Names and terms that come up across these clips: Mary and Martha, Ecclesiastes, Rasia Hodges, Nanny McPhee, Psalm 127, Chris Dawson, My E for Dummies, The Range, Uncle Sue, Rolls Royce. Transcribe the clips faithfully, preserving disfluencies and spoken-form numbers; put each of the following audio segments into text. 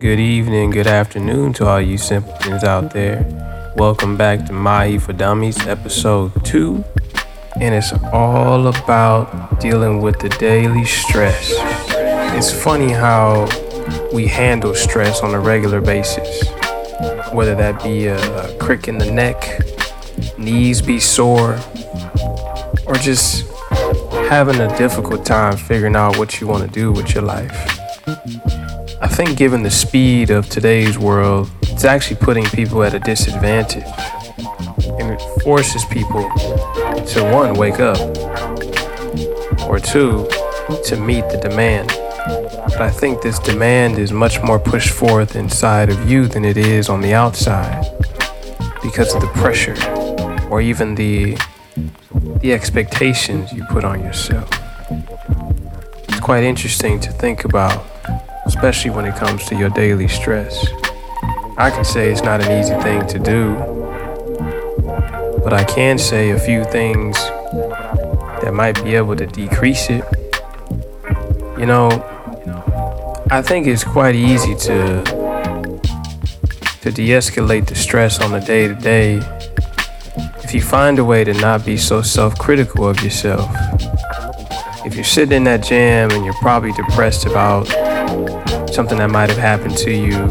Good evening, good afternoon to all you simpletons out there. Welcome back to My E for Dummies, episode two. And it's all about dealing with the daily stress. It's funny how we handle stress on a regular basis. Whether that be a crick in the neck, knees be sore, or just having a difficult time figuring out what you want to do with your life. I think given the speed of today's world, it's actually putting people at a disadvantage. And it forces people to, one, wake up, or two, to meet the demand. But I think this demand is much more pushed forth inside of you than it is on the outside because of the pressure or even the, the expectations you put on yourself. It's quite interesting to think about, especially when it comes to your daily stress. I can say it's not an easy thing to do, but I can say a few things that might be able to decrease it. You know, I think it's quite easy to, to de-escalate the stress on a day-to-day if you find a way to not be so self-critical of yourself. If you're sitting in that jam and you're probably depressed about something that might have happened to you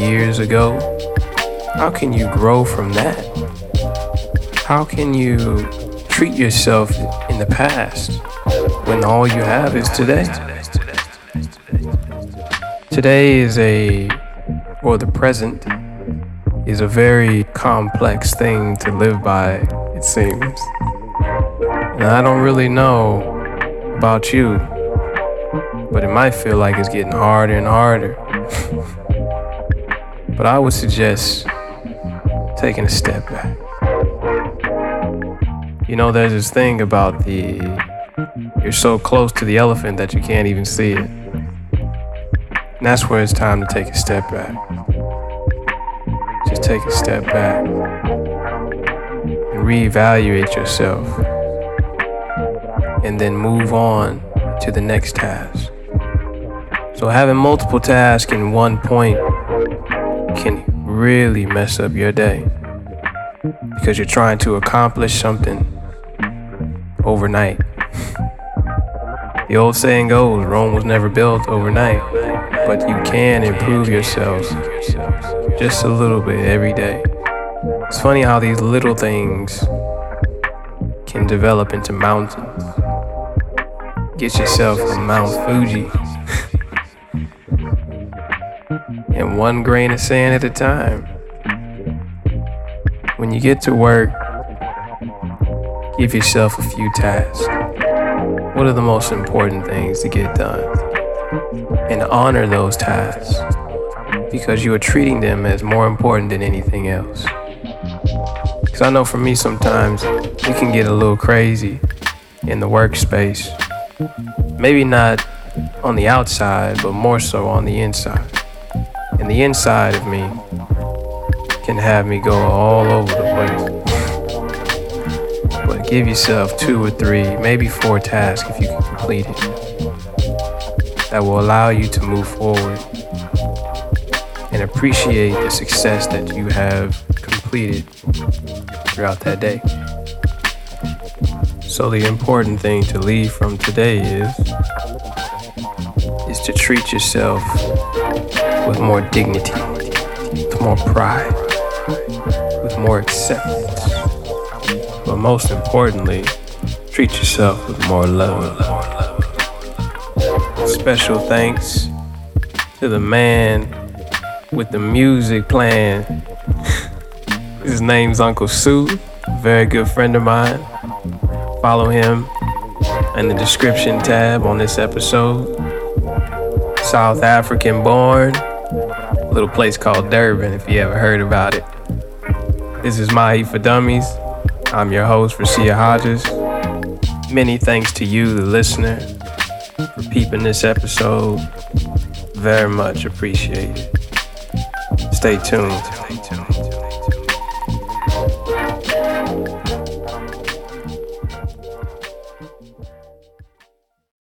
years ago, how can you grow from that? How can you treat yourself in the past when all you have is today? Today is a, or the present, is a very complex thing to live by, it seems. And I don't really know about you, but it might feel like it's getting harder and harder. But I would suggest taking a step back. You know, there's this thing about the, you're so close to the elephant that you can't even see it. And that's where it's time to take a step back. Just take a step back and reevaluate yourself. And then move on to the next task. So having multiple tasks in one point can really mess up your day because you're trying to accomplish something overnight. The old saying goes, Rome was never built overnight, but you can improve yourselves just a little bit every day. It's funny how these little things can develop into mountains. Get yourself a Mount Fuji and one grain of sand at a time. When you get to work, give yourself a few tasks. What are the most important things to get done? And honor those tasks because you are treating them as more important than anything else. Because I know for me sometimes it can get a little crazy in the workspace. Maybe not on the outside, but more so on the inside. And the inside of me can have me go all over the place. But give yourself two or three, maybe four tasks if you can complete it. That will allow you to move forward and appreciate the success that you have completed throughout that day. So the important thing to leave from today is, is to treat yourself with more dignity, with more pride, with more acceptance. But most importantly, treat yourself with more love. Special thanks to the man with the music playing. His name's Uncle Sue, a very good friend of mine. Follow him in the description tab on this episode. South African born, a little place called Durban if you ever heard about it. This is My E for Dummies. I'm your host, Rasia Hodges. Many thanks to you, the listener, for peeping this episode. Very much appreciated. Stay tuned.